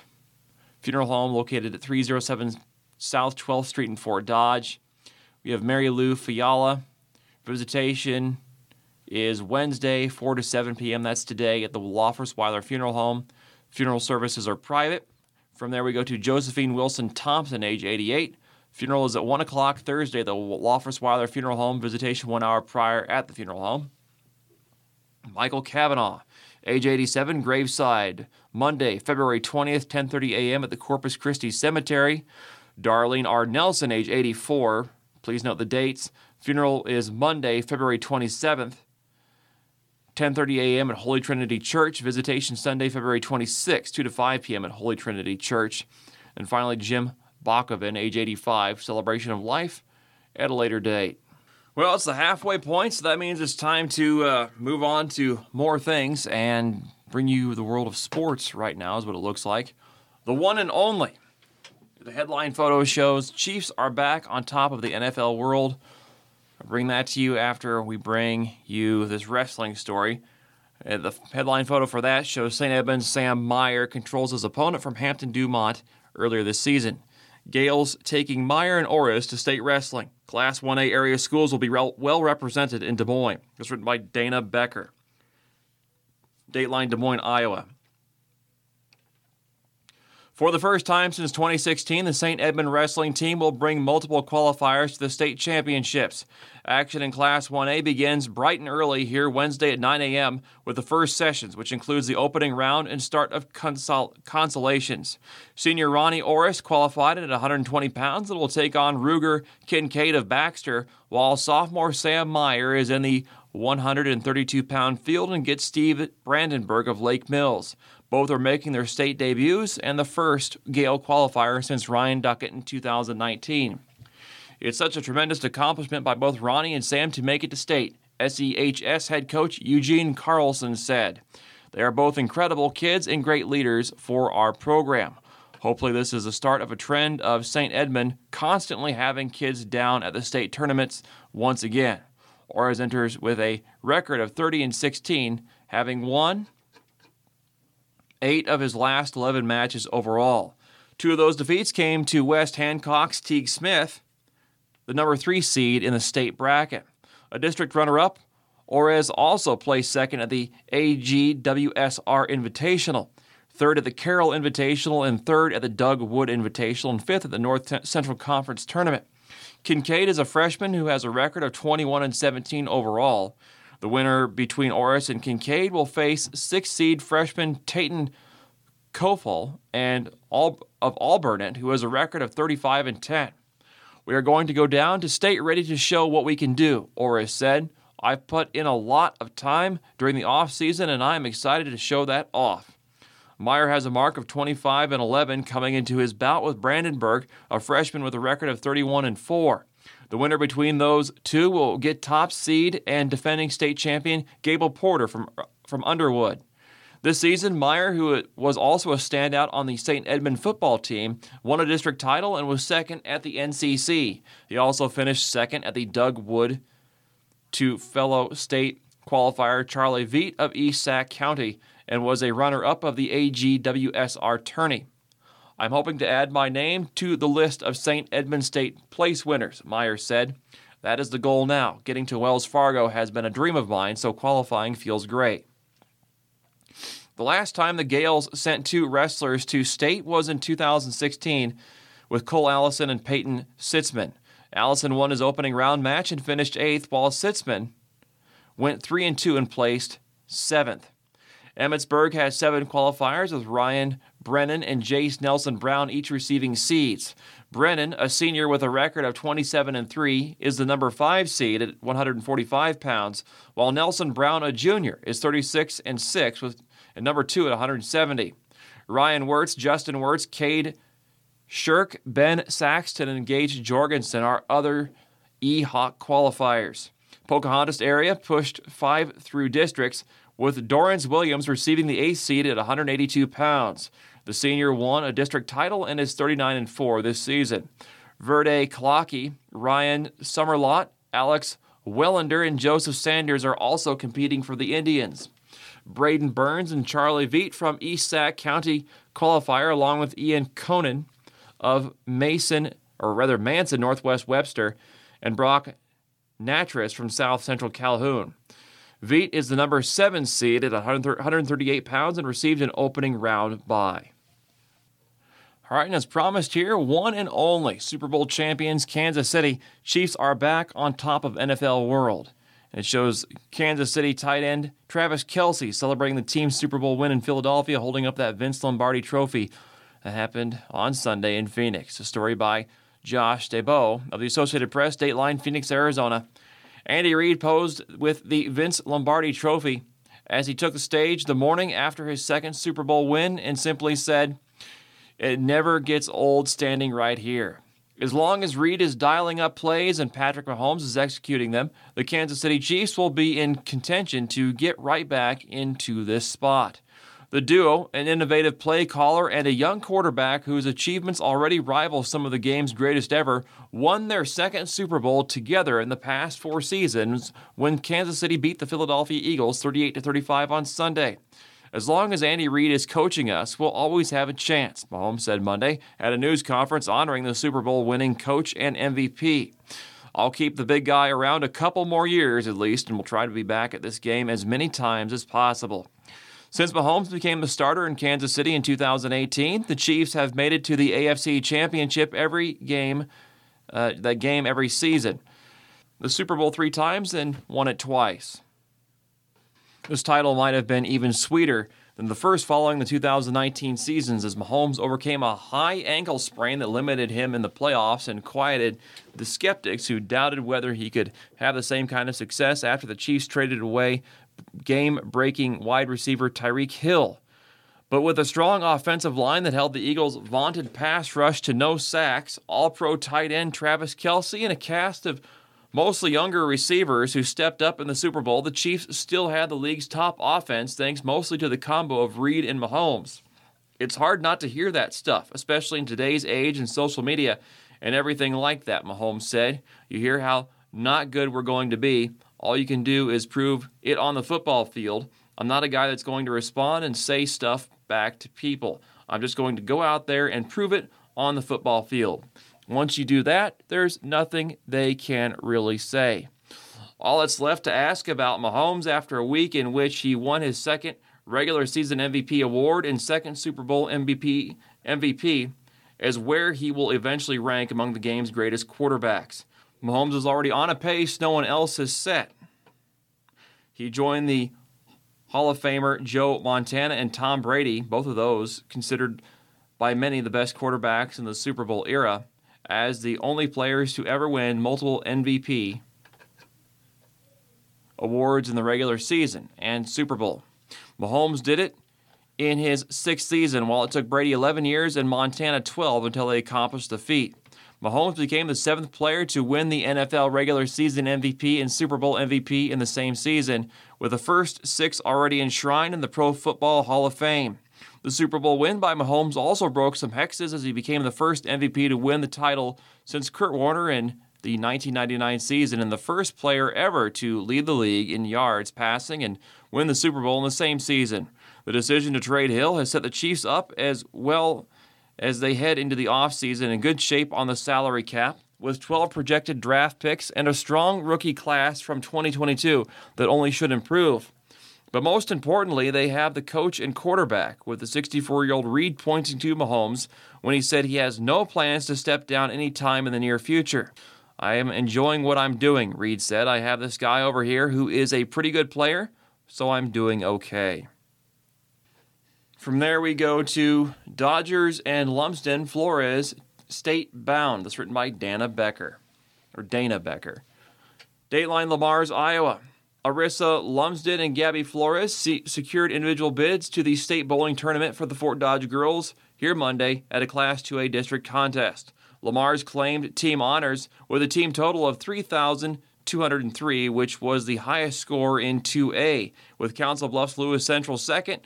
Funeral home located at 307 South 12th Street in Fort Dodge. We have Mary Lou Fiala. Visitation is Wednesday, 4 to 7 p.m. That's today at the Loffers-Weiler Funeral Home. Funeral services are private. From there, we go to Josephine Wilson Thompson, age 88. Funeral is at 1 o'clock Thursday, the Loffers-Weiler Funeral Home. Visitation 1 hour prior at the funeral home. Michael Cavanaugh, age 87, graveside. Monday, February 20th, 10:30 a.m. at the Corpus Christi Cemetery. Darlene R. Nelson, age 84. Please note the dates. Funeral is Monday, February 27th, 10:30 a.m. at Holy Trinity Church. Visitation Sunday, February 26th, 2 to 5 p.m. at Holy Trinity Church. And finally, Jim Bakovin, age 85. Celebration of life at a later date. Well, it's the halfway point, so that means it's time to move on to more things and bring you the world of sports right now is what it looks like. The one and only. The headline photo shows Chiefs are back on top of the NFL world. I'll bring that to you after we bring you this wrestling story. The headline photo for that shows St. Edmunds' Sam Meyer controls his opponent from Hampton Dumont earlier this season. Gales taking Meyer and Orris to state wrestling. Class 1A area schools will be well represented in Des Moines. It's written by Dana Becker. Dateline Des Moines, Iowa. For the first time since 2016, the St. Edmund wrestling team will bring multiple qualifiers to the state championships. Action in Class 1A begins bright and early here Wednesday at 9 a.m. with the first sessions, which includes the opening round and start of consolations. Senior Ronnie Orris qualified at 120 pounds and will take on Ruger Kincaid of Baxter, while sophomore Sam Meyer is in the 132-pound field and gets Steve Brandenburg of Lake Mills. Both are making their state debuts and the first Gale qualifier since Ryan Duckett in 2019. It's such a tremendous accomplishment by both Ronnie and Sam to make it to state, SEHS head coach Eugene Carlson said. They are both incredible kids and great leaders for our program. Hopefully this is the start of a trend of St. Edmund constantly having kids down at the state tournaments once again. Orris enters with a record of 30-16, having won 8 of his last 11 matches overall. 2 of those defeats came to West Hancock's Teague Smith, the number 3 seed in the state bracket. A district runner-up, Orez also placed second at the AGWSR Invitational, third at the Carroll Invitational, and third at the Doug Wood Invitational, and fifth at the North Central Conference Tournament. Kincaid is a freshman who has a record of 21-17 overall. The winner between Orris and Kincaid will face 6-seed freshman Tayton Kofal of Alburnett, who has a record of 35-10. We are going to go down to state ready to show what we can do, Orris said. I've put in a lot of time during the offseason, and I am excited to show that off. Meyer has a mark of 25-11 coming into his bout with Brandenburg, a freshman with a record of 31-4. The winner between those two will get top seed and defending state champion Gable Porter from Underwood. This season, Meyer, who was also a standout on the St. Edmund football team, won a district title and was second at the NCC. He also finished second at the Doug Wood to fellow state qualifier Charlie Veet of East Sac County and was a runner-up of the AGWSR tourney. I'm hoping to add my name to the list of St. Edmund State place winners, Meyer said. That is the goal now. Getting to Wells Fargo has been a dream of mine, so qualifying feels great. The last time the Gales sent 2 wrestlers to state was in 2016 with Cole Allison and Peyton Sitzman. Allison won his opening round match and finished 8th, while Sitzman went 3-2 and placed 7th. Emmitsburg has 7 qualifiers with Ryan Brennan and Jace Nelson Brown each receiving seeds. Brennan, a senior with a record of 27-3, is the number 5 seed at 145 pounds, while Nelson Brown, a junior, is 36-6 with and number 2 at 170. Ryan Wirtz, Justin Wirtz, Cade Shirk, Ben Saxton, and Gage Jorgensen are other E-Hawk qualifiers. Pocahontas area pushed 5 through districts, with Dorrance Williams receiving the 8th seed at 182 pounds. The senior won a district title and is 39-4 this season. Verde Clocky, Ryan Summerlot, Alex Wellander, and Joseph Sanders are also competing for the Indians. Braden Burns and Charlie Veet from East Sac County qualifier, along with Ian Conan of Manson, Northwest Webster, and Brock Natras from South Central Calhoun. Veet is the number 7 seed at 138 pounds and received an opening round bye. All right, and as promised here, one and only Super Bowl champions Kansas City Chiefs are back on top of NFL world. And it shows Kansas City tight end Travis Kelce celebrating the team's Super Bowl win in Philadelphia, holding up that Vince Lombardi trophy That happened on Sunday in Phoenix. A story by Josh DeBow of the Associated Press, Dateline, Phoenix, Arizona. Andy Reid posed with the Vince Lombardi Trophy as he took the stage the morning after his second Super Bowl win and simply said, "It never gets old standing right here." As long as Reid is dialing up plays and Patrick Mahomes is executing them, the Kansas City Chiefs will be in contention to get right back into this spot. The duo, an innovative play caller and a young quarterback whose achievements already rival some of the game's greatest ever, won their second Super Bowl together in the past four seasons when Kansas City beat the Philadelphia Eagles 38-35 on Sunday. "As long as Andy Reid is coaching us, we'll always have a chance," Mahomes said Monday at a news conference honoring the Super Bowl-winning coach and MVP. "I'll keep the big guy around a couple more years at least, and we'll try to be back at this game as many times as possible." Since Mahomes became the starter in Kansas City in 2018, the Chiefs have made it to the AFC Championship every season. The Super Bowl three times and won it twice. This title might have been even sweeter than the first following the 2019 seasons, as Mahomes overcame a high ankle sprain that limited him in the playoffs and quieted the skeptics who doubted whether he could have the same kind of success after the Chiefs traded away game-breaking wide receiver Tyreek Hill. But with a strong offensive line that held the Eagles' vaunted pass rush to no sacks, all-pro tight end Travis Kelce, and a cast of mostly younger receivers who stepped up in the Super Bowl, the Chiefs still had the league's top offense, thanks mostly to the combo of Reid and Mahomes. It's hard not to hear that stuff, especially in today's age and social media and everything like that, Mahomes said. "You hear how not good we're going to be. All you can do is prove it on the football field. I'm not a guy that's going to respond and say stuff back to people. I'm just going to go out there and prove it on the football field. Once you do that, there's nothing they can really say." All that's left to ask about Mahomes after a week in which he won his second regular season MVP award and second Super Bowl MVP is where he will eventually rank among the game's greatest quarterbacks. Mahomes is already on a pace no one else has set. He joined the Hall of Famer Joe Montana and Tom Brady, both of those considered by many the best quarterbacks in the Super Bowl era, as the only players to ever win multiple MVP awards in the regular season and Super Bowl. Mahomes did it in his sixth season, while it took Brady 11 years and Montana 12 until they accomplished the feat. Mahomes became the seventh player to win the NFL regular season MVP and Super Bowl MVP in the same season, with the first six already enshrined in the Pro Football Hall of Fame. The Super Bowl win by Mahomes also broke some hexes as he became the first MVP to win the title since Kurt Warner in the 1999 season, and the first player ever to lead the league in yards passing and win the Super Bowl in the same season. The decision to trade Hill has set the Chiefs up as well as they head into the offseason in good shape on the salary cap, with 12 projected draft picks and a strong rookie class from 2022 that only should improve. But most importantly, they have the coach and quarterback, with the 64-year-old Reid pointing to Mahomes when he said he has no plans to step down any time in the near future. "I am enjoying what I'm doing," Reid said. "I have this guy over here who is a pretty good player, so I'm doing okay." From there we go to Dodgers and Lumsden Flores State Bound. That's written by Dana Becker. Dateline Lamar's, Iowa. Arissa Lumsden and Gabby Flores secured individual bids to the state bowling tournament for the Fort Dodge girls here Monday at a Class 2A district contest. Lamar's claimed team honors with a team total of 3,203, which was the highest score in 2A, with Council Bluffs-Lewis Central second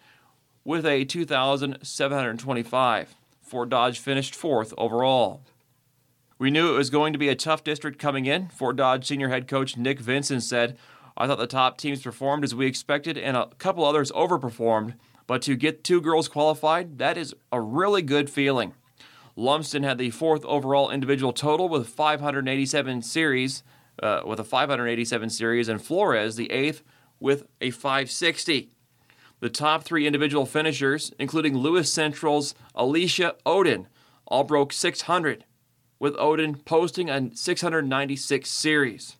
with a 2,725. Fort Dodge finished fourth overall. "We knew it was going to be a tough district coming in," Fort Dodge senior head coach Nick Vincent said. "I thought the top teams performed as we expected and a couple others overperformed, but to get two girls qualified, that is a really good feeling." Lumsden had the fourth overall individual total with 587 series, and Flores the eighth with a 560. The top three individual finishers, including Lewis Central's Alicia Odin, all broke 600, with Odin posting a 696 series.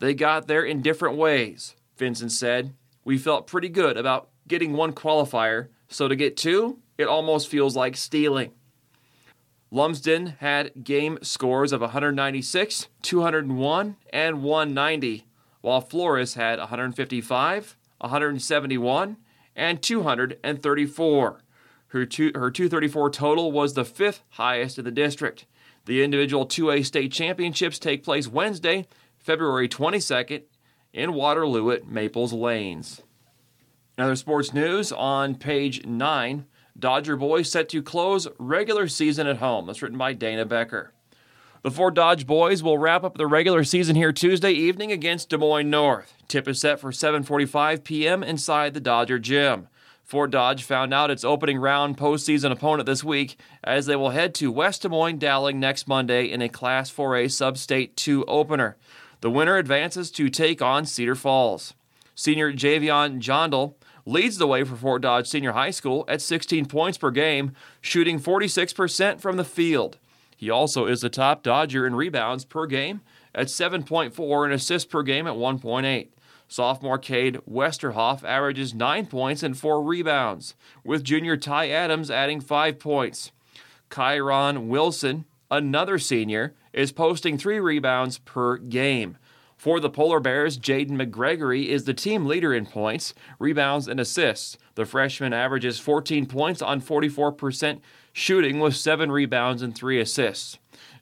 "They got there in different ways," Vincent said. "We felt pretty good about getting one qualifier, so to get two, It almost feels like stealing. Lumsden had game scores of 196, 201, and 190, while Flores had 155, 171, and 234. Her 234 total was the fifth highest in the district. The individual 2A state championships take place Wednesday, February 22nd, in Waterloo at Maples Lanes. In other sports news, on page 9, Dodger boys set to close regular season at home. That's written by Dana Becker. The Fort Dodge boys will wrap up the regular season here Tuesday evening against Des Moines North. Tip is set for 7:45 p.m. inside the Dodger Gym. Fort Dodge found out its opening round postseason opponent this week as they will head to West Des Moines Dowling next Monday in a Class 4A Sub-State 2 opener. The winner advances to take on Cedar Falls. Senior Javion Jondal leads the way for Fort Dodge Senior High School at 16 points per game, shooting 46% from the field. He also is the top Dodger in rebounds per game at 7.4 and assists per game at 1.8. Sophomore Cade Westerhoff averages 9 points and 4 rebounds, with junior Ty Adams adding 5 points. Kyron Wilson, another senior, is posting 3 rebounds per game. For the Polar Bears, Jaden McGregory is the team leader in points, rebounds, and assists. The freshman averages 14 points on 44% shooting with 7 rebounds and 3 assists.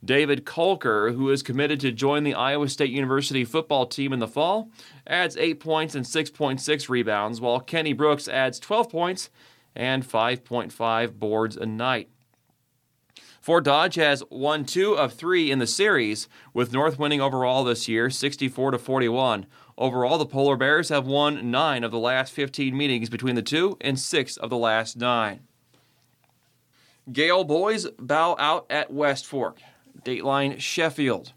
David Kolker, who is committed to join the Iowa State University football team in the fall, adds 8 points and 6.6 rebounds, while Kenny Brooks adds 12 points and 5.5 boards a night. Fort Dodge has won 2 of 3 in the series, with North winning overall this year, 64-41. Overall, the Polar Bears have won 9 of the last 15 meetings between the two and 6 of the last 9. Gale boys bow out at West Fork. Dateline Sheffield.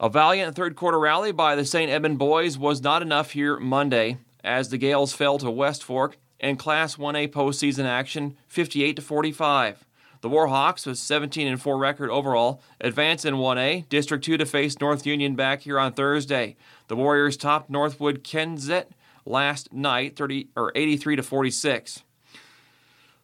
A valiant third-quarter rally by the St. Edmund boys was not enough here Monday, as the Gales fell to West Fork in Class 1A postseason action, 58-45. The Warhawks, with 17-4 record overall, advance in 1A, District 2 to face North Union back here on Thursday. The Warriors topped Northwood Kenzett last night, 83-46.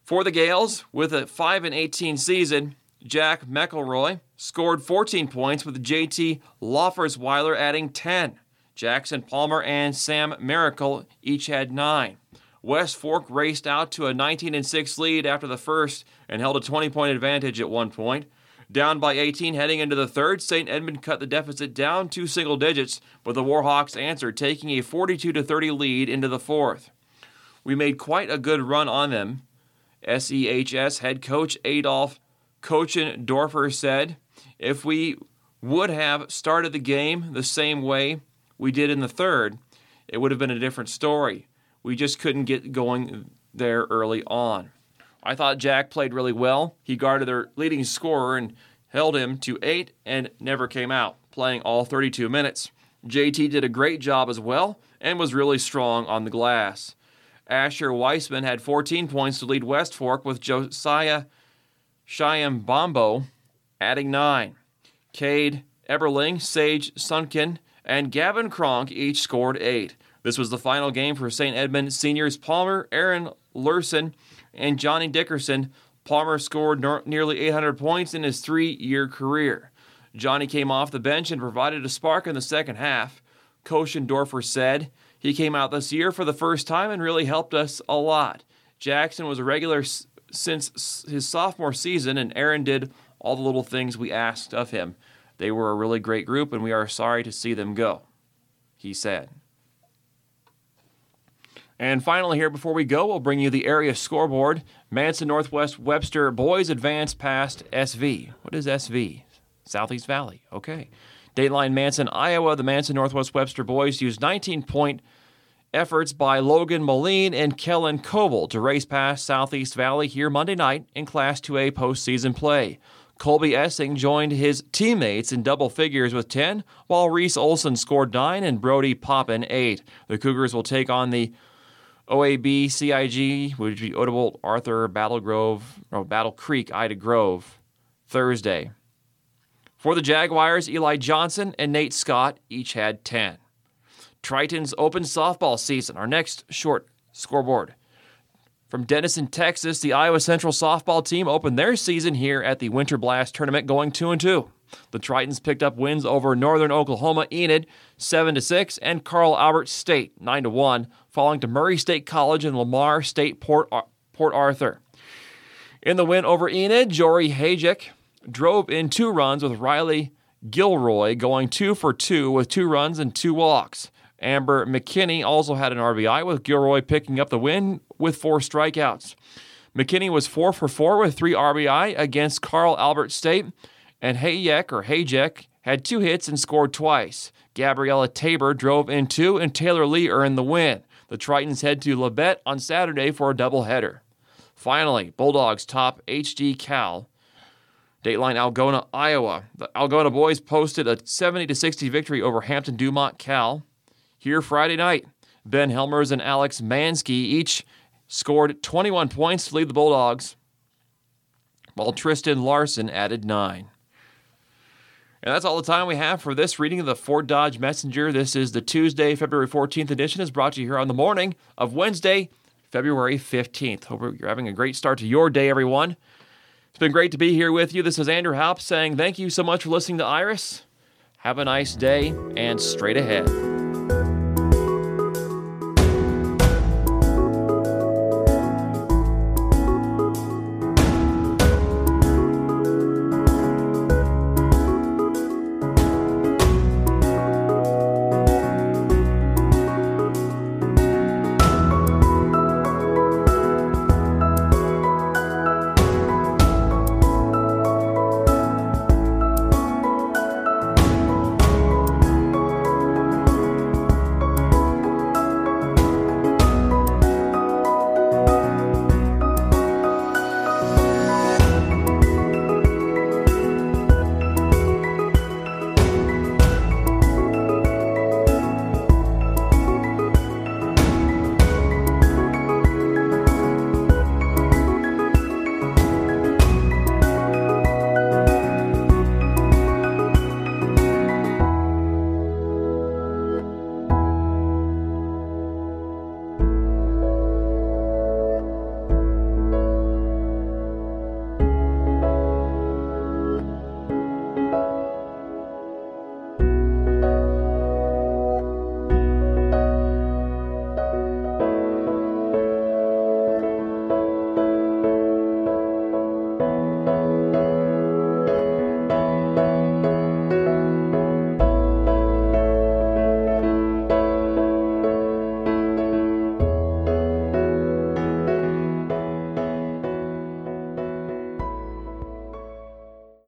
For the Gales, with a 5-18 season, Jack McElroy scored 14 points with J.T. Loffersweiler adding 10. Jackson Palmer and Sam Miracle each had 9. West Fork raced out to a 19-6 lead after the first and held a 20-point advantage at one point. Down by 18 heading into the third, St. Edmund cut the deficit down 2 single digits, but the Warhawks answered, taking a 42-30 lead into the fourth. We made quite a good run on them, SEHS head coach Adolf Kochendorfer said. If we would have started the game the same way we did in the third, it would have been a different story. We just couldn't get going there early on. I thought Jack played really well. He guarded their leading scorer and held him to 8 and never came out, playing all 32 minutes. JT did a great job as well and was really strong on the glass. Asher Weissman had 14 points to lead West Fork, with Josiah Shyambombo adding 9. Cade Eberling, Sage Sunken, and Gavin Kronk each scored 8. This was the final game for St. Edmund seniors Palmer, Aaron Lurson, and Johnny Dickerson. Palmer scored nearly 800 points in his 3-year career. Johnny came off the bench and provided a spark in the second half. Kochendorfer said, "He came out this year for the first time and really helped us a lot. Jackson was a regular since his sophomore season, and Aaron did all the little things we asked of him. They were a really great group, and we are sorry to see them go," he said. And finally here, before we go, we'll bring you the area scoreboard. Manson Northwest Webster boys advance past SV. What is SV? Southeast Valley. Okay. Dateline Manson, Iowa. The Manson Northwest Webster boys used 19-point efforts by Logan Moline and Kellen Coble to race past Southeast Valley here Monday night in Class 2A postseason play. Colby Essing joined his teammates in double figures with 10, while Reese Olson scored 9 and Brody Poppin 8. The Cougars will take on the OAB, CIG, which would be Odebolt, Arthur, Battle Creek, Ida Grove, Thursday. For the Jaguars, Eli Johnson and Nate Scott each had 10. Triton's open softball season, our next short scoreboard. From Denison, Texas, the Iowa Central softball team opened their season here at the Winter Blast Tournament going 2-2. The Tritons picked up wins over Northern Oklahoma Enid 7-6 and Carl Albert State 9-1, falling to Murray State College and Lamar State Port Arthur. In the win over Enid, Jory Hajek drove in 2 runs with Riley Gilroy going 2 for 2 with 2 runs and 2 walks. Amber McKinney also had an RBI, with Gilroy picking up the win with 4 strikeouts. McKinney was 4 for 4 with 3 RBI against Carl Albert State, and Hayek had 2 hits and scored twice. Gabriella Tabor drove in 2, and Taylor Lee earned the win. The Tritons head to Labette on Saturday for a doubleheader. Finally, Bulldogs top HD Cal. Dateline Algona, Iowa. The Algona boys posted a 70-60 victory over Hampton Dumont Cal. Here Friday night, Ben Helmers and Alex Mansky each scored 21 points to lead the Bulldogs, while Tristan Larson added 9. And that's all the time we have for this reading of the Fort Dodge Messenger. This is the Tuesday, February 14th edition. It's brought to you here on the morning of Wednesday, February 15th. Hope you're having a great start to your day, everyone. It's been great to be here with you. This is Andrew Haupt saying thank you so much for listening to Iris. Have a nice day and straight ahead.